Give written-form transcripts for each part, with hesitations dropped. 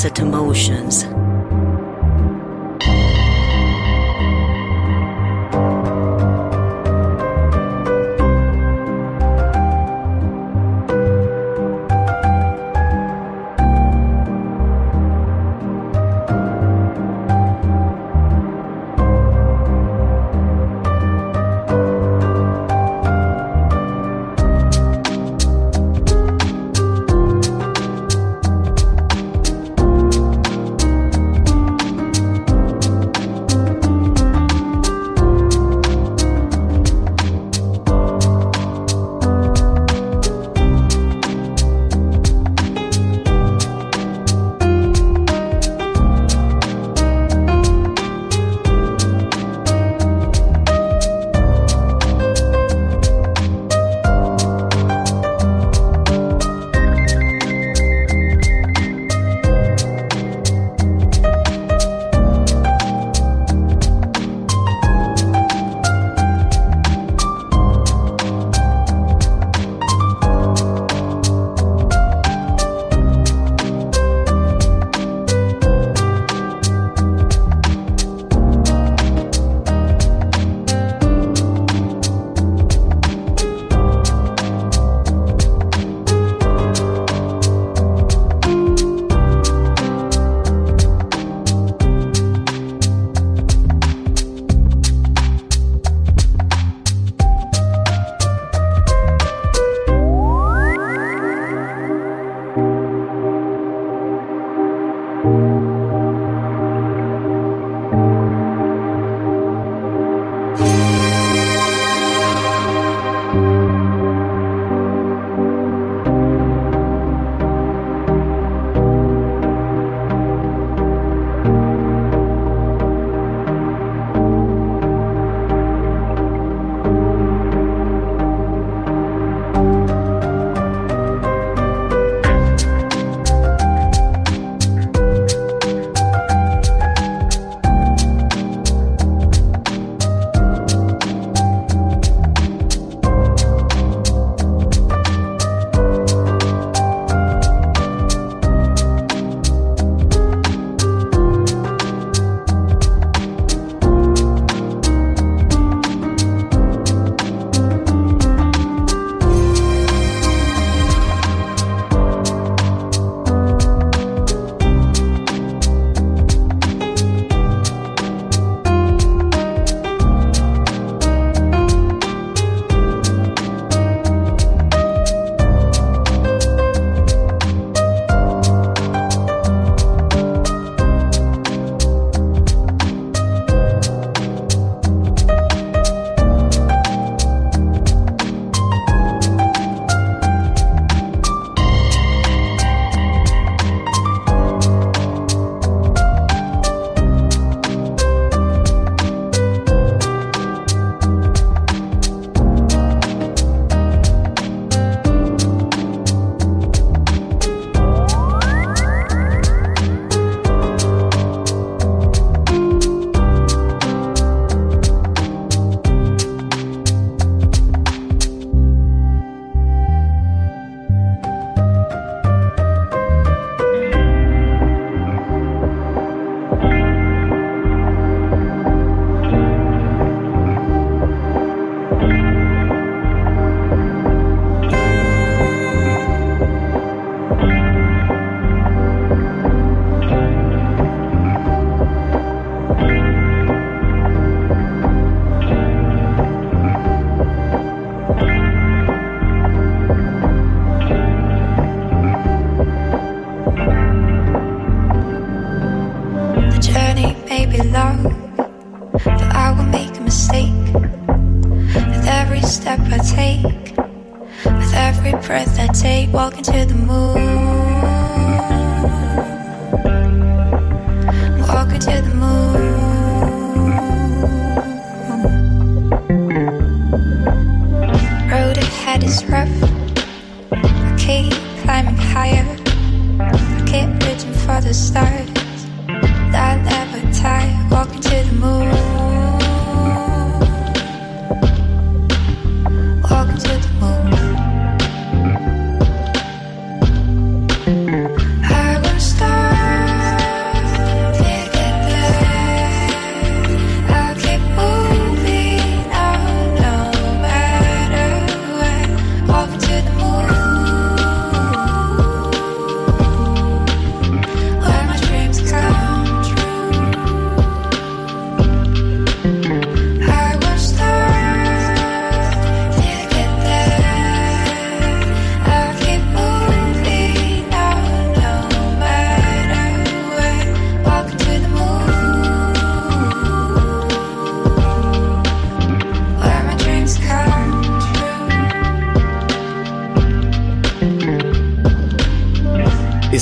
Sunset Emotions.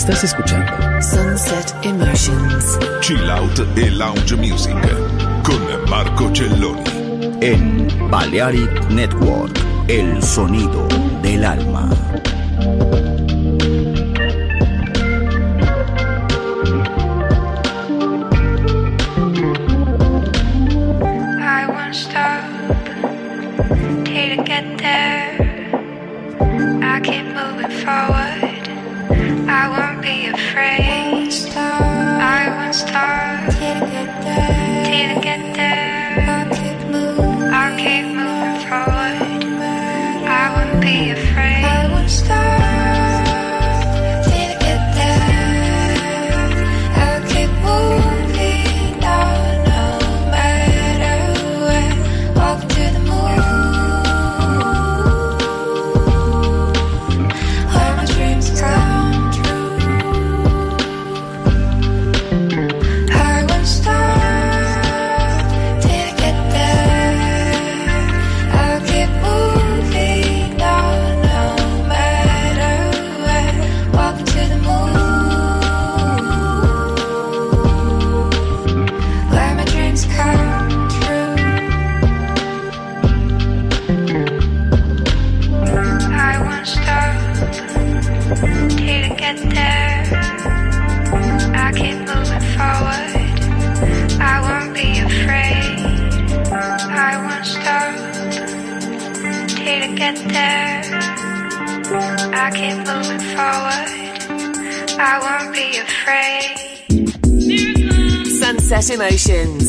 Estás escuchando Sunset Emotions, Chill Out e Lounge Music con Marco Celloni en Balearic Network, el sonido del alma. Sunset Emotions.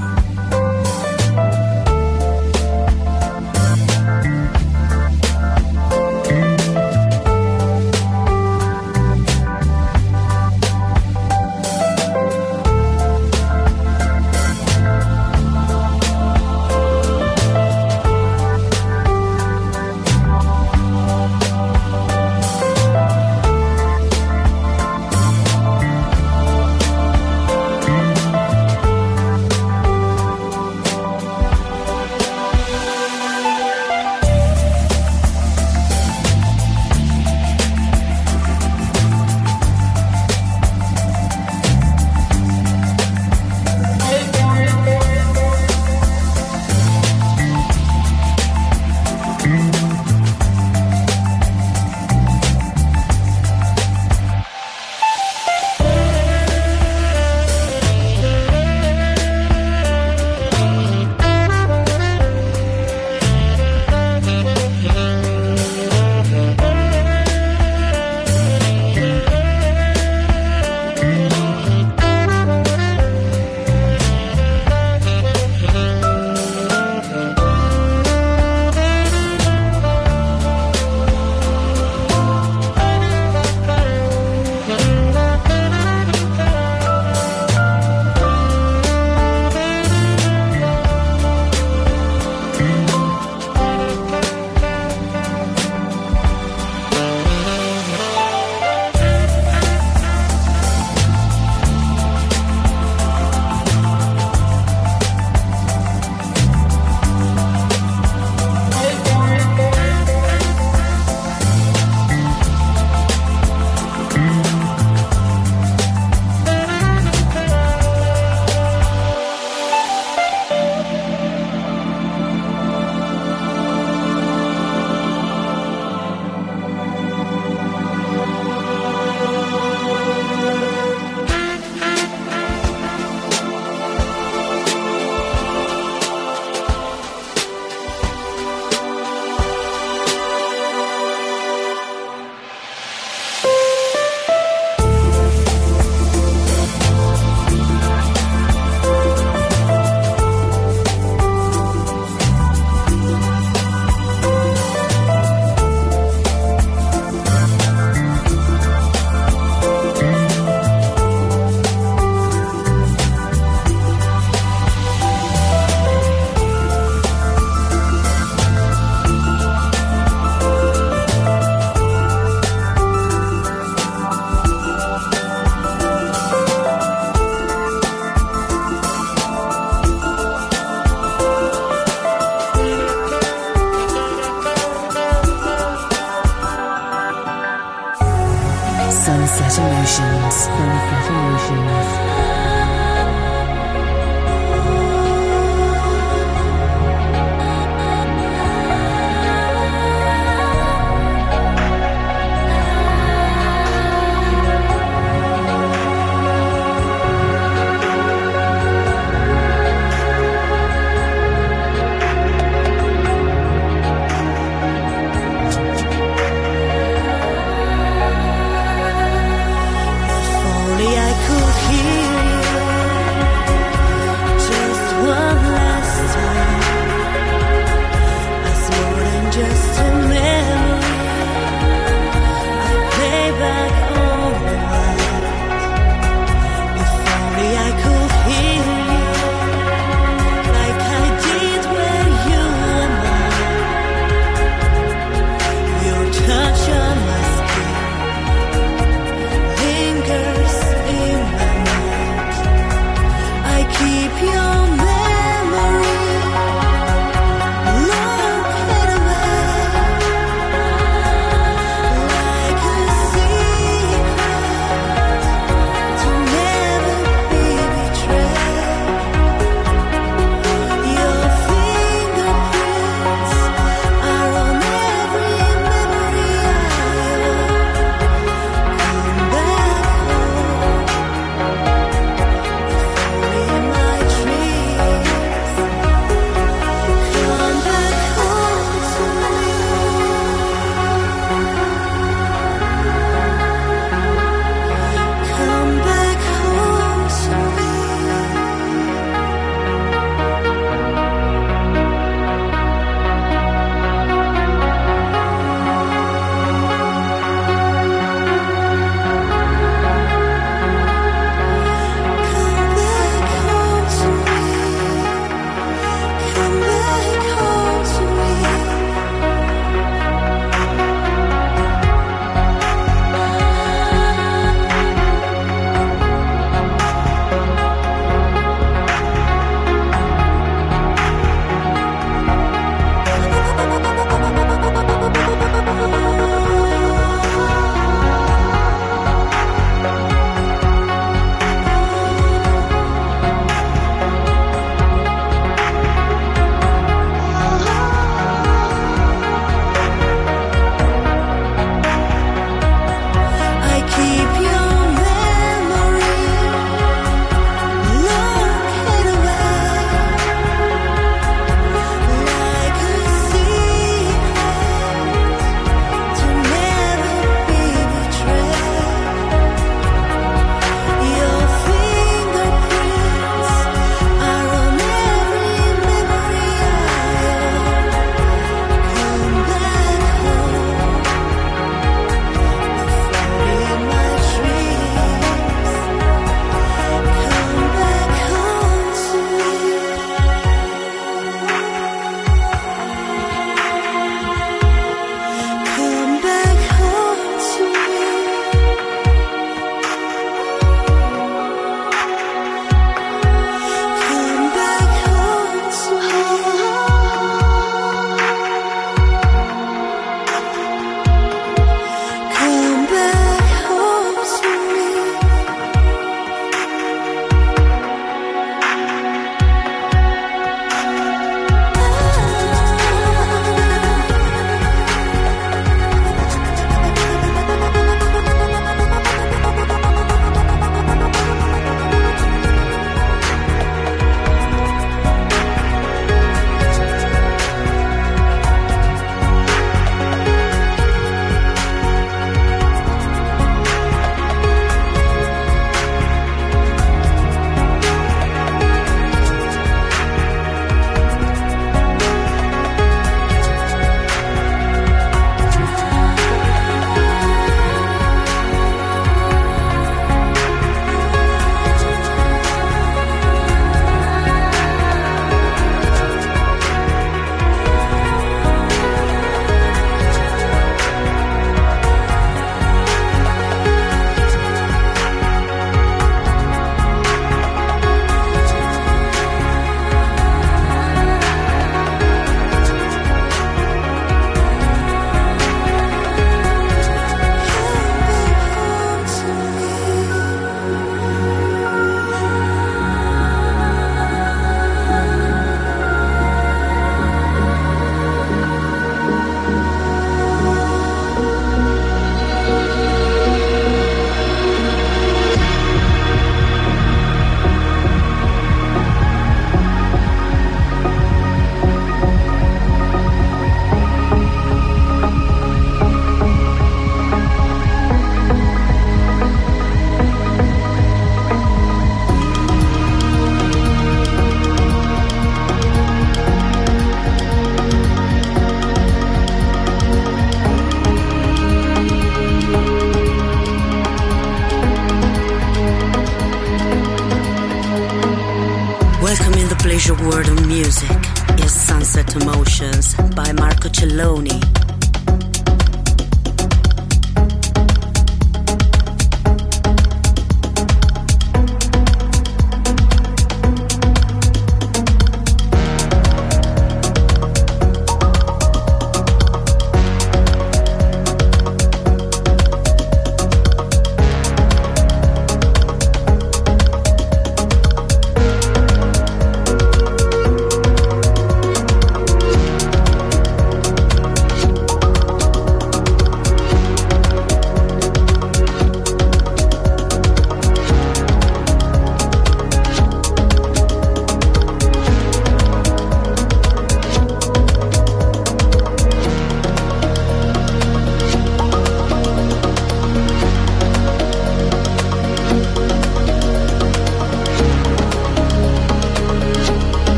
the pleasure world of music is Sunset Emotions by Marco Celloni.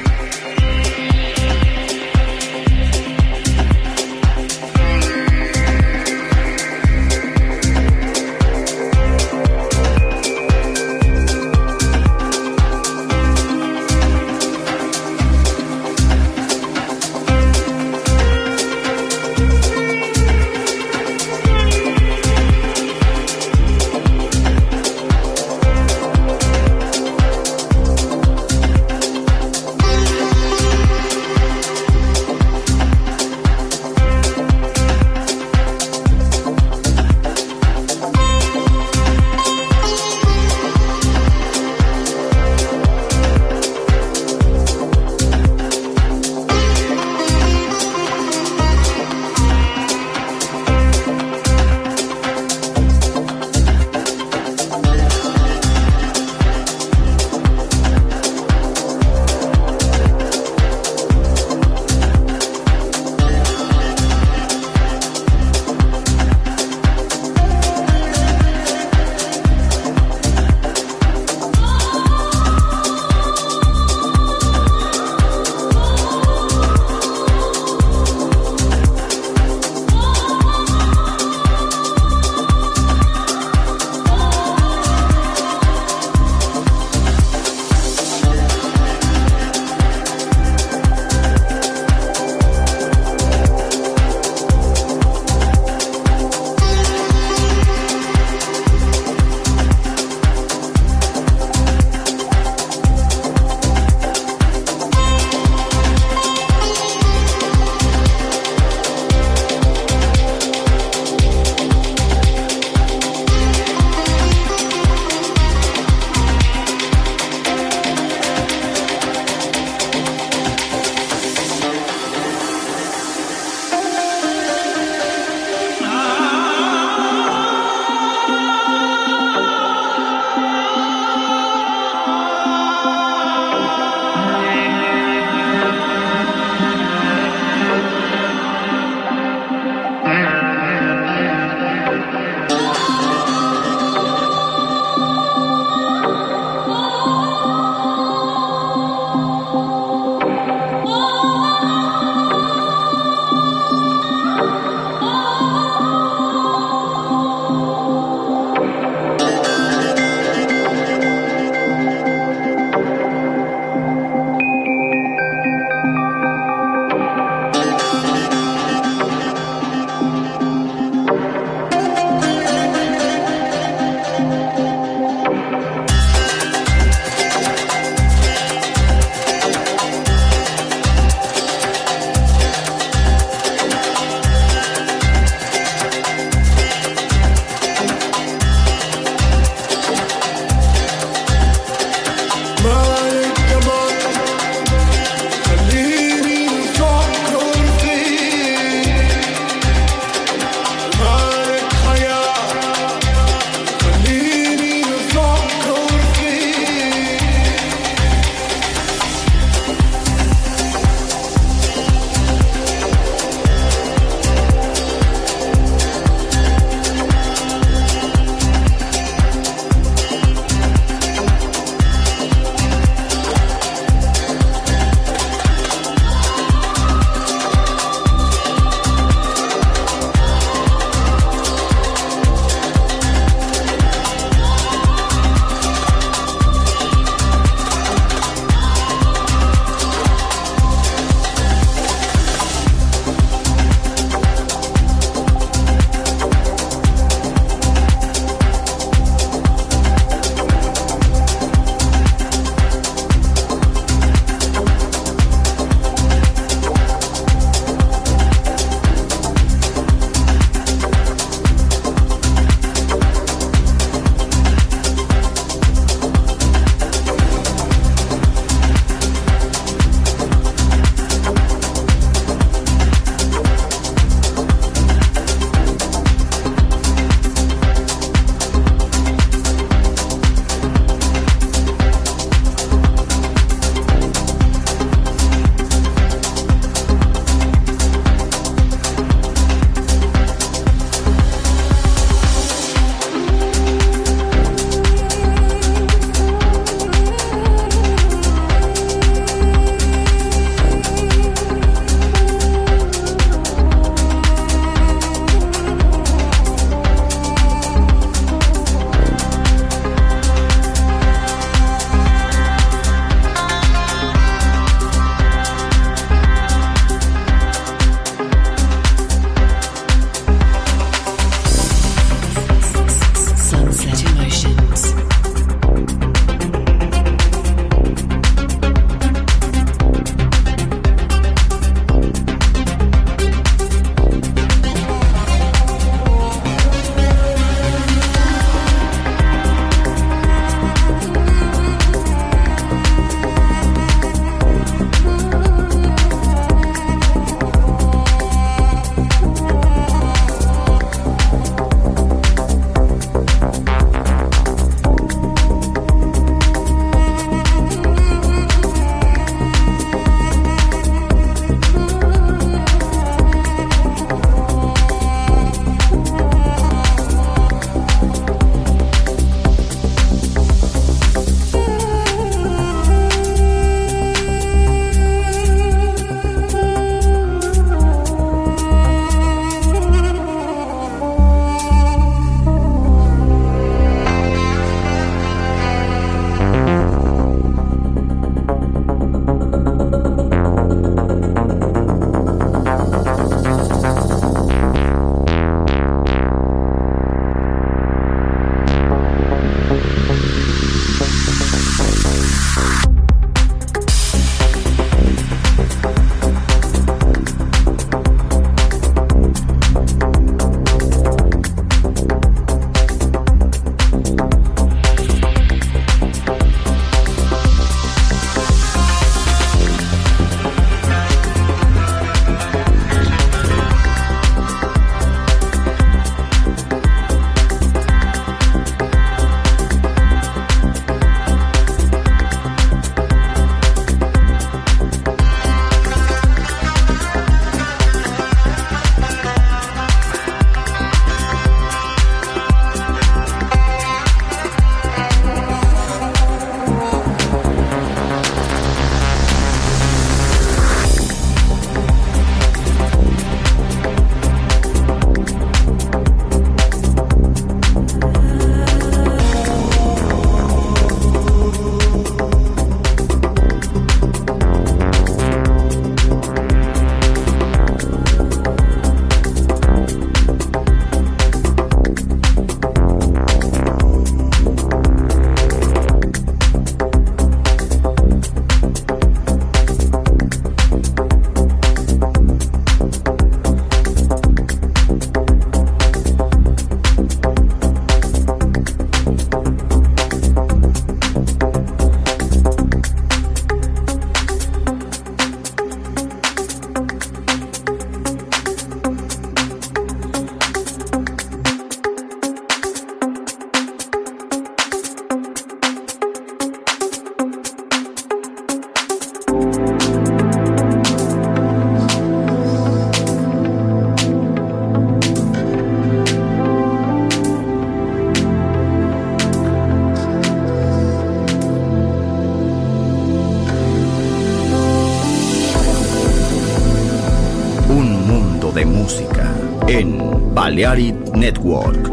un mundo de música en Balearic Network.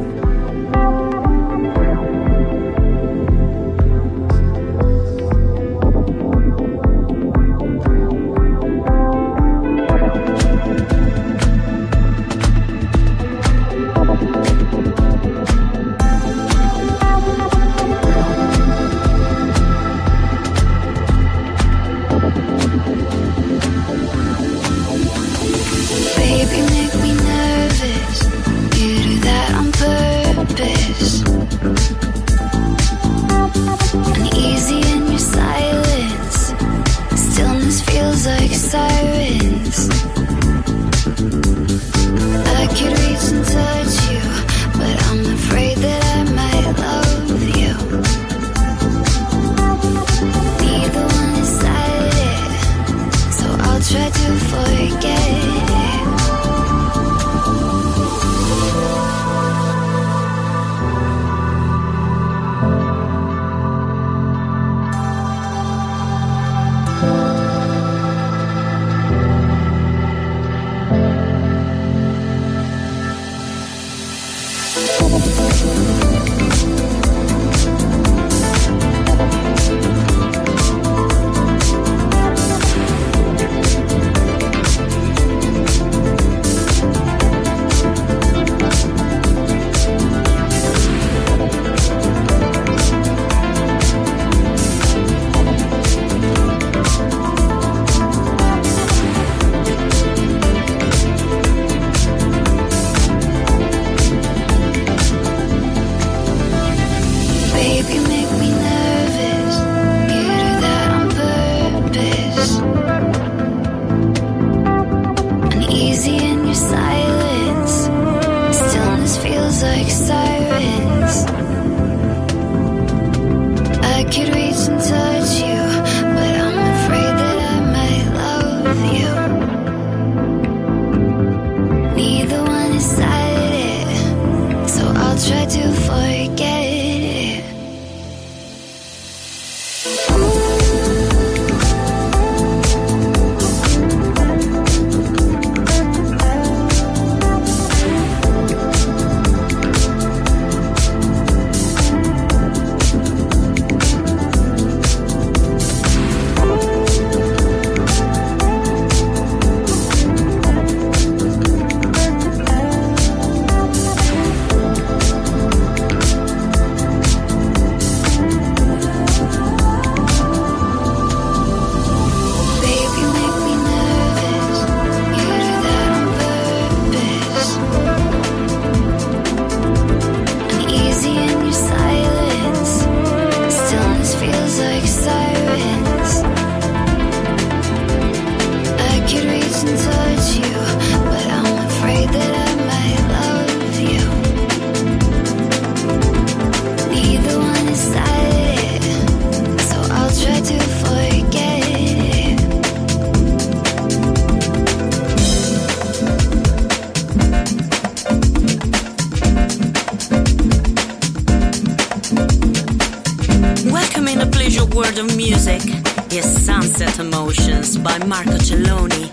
Sunset Emotions by Marco Celloni.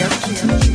Yeah.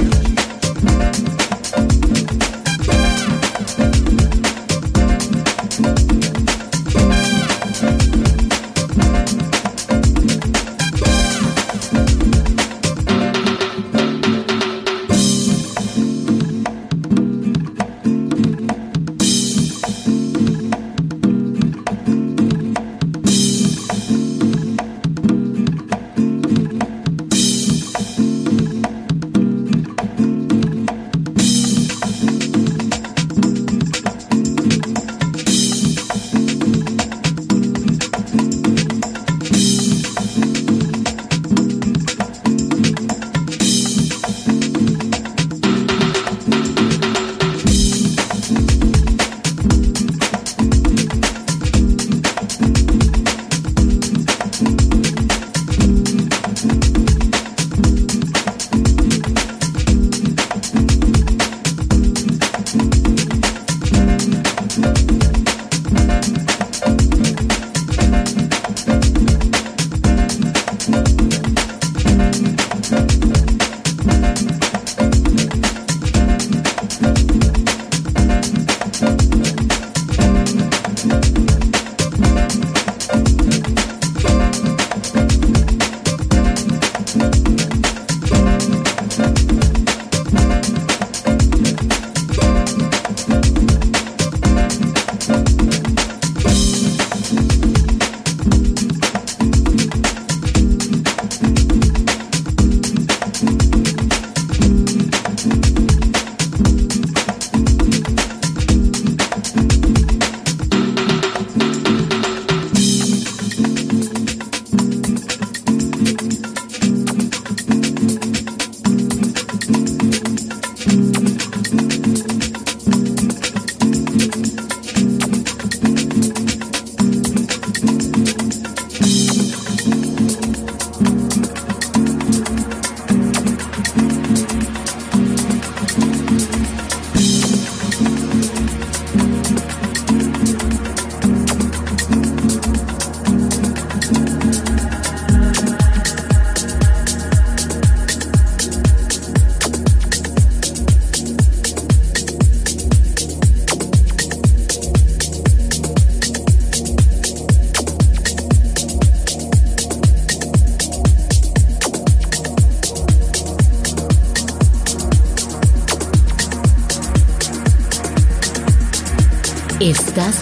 Estás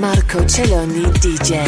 Marco Celloni DJ.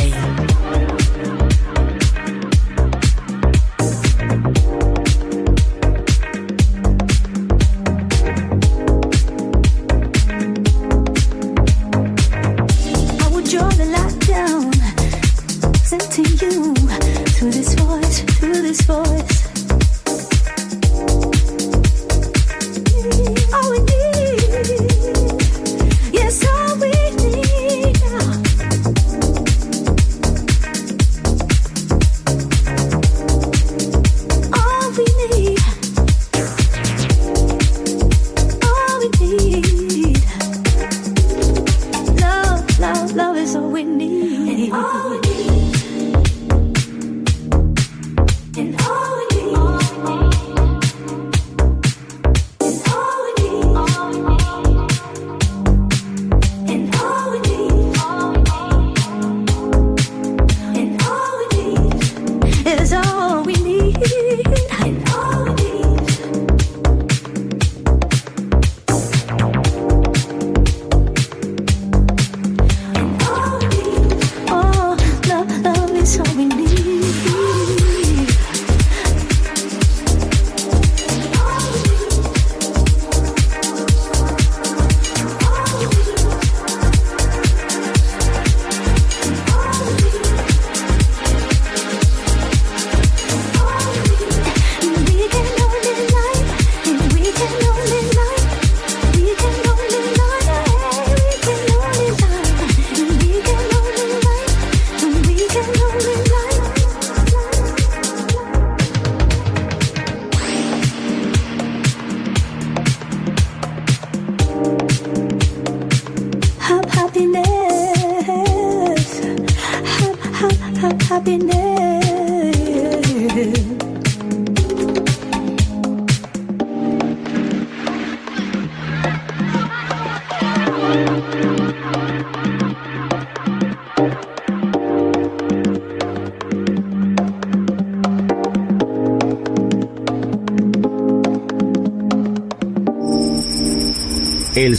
El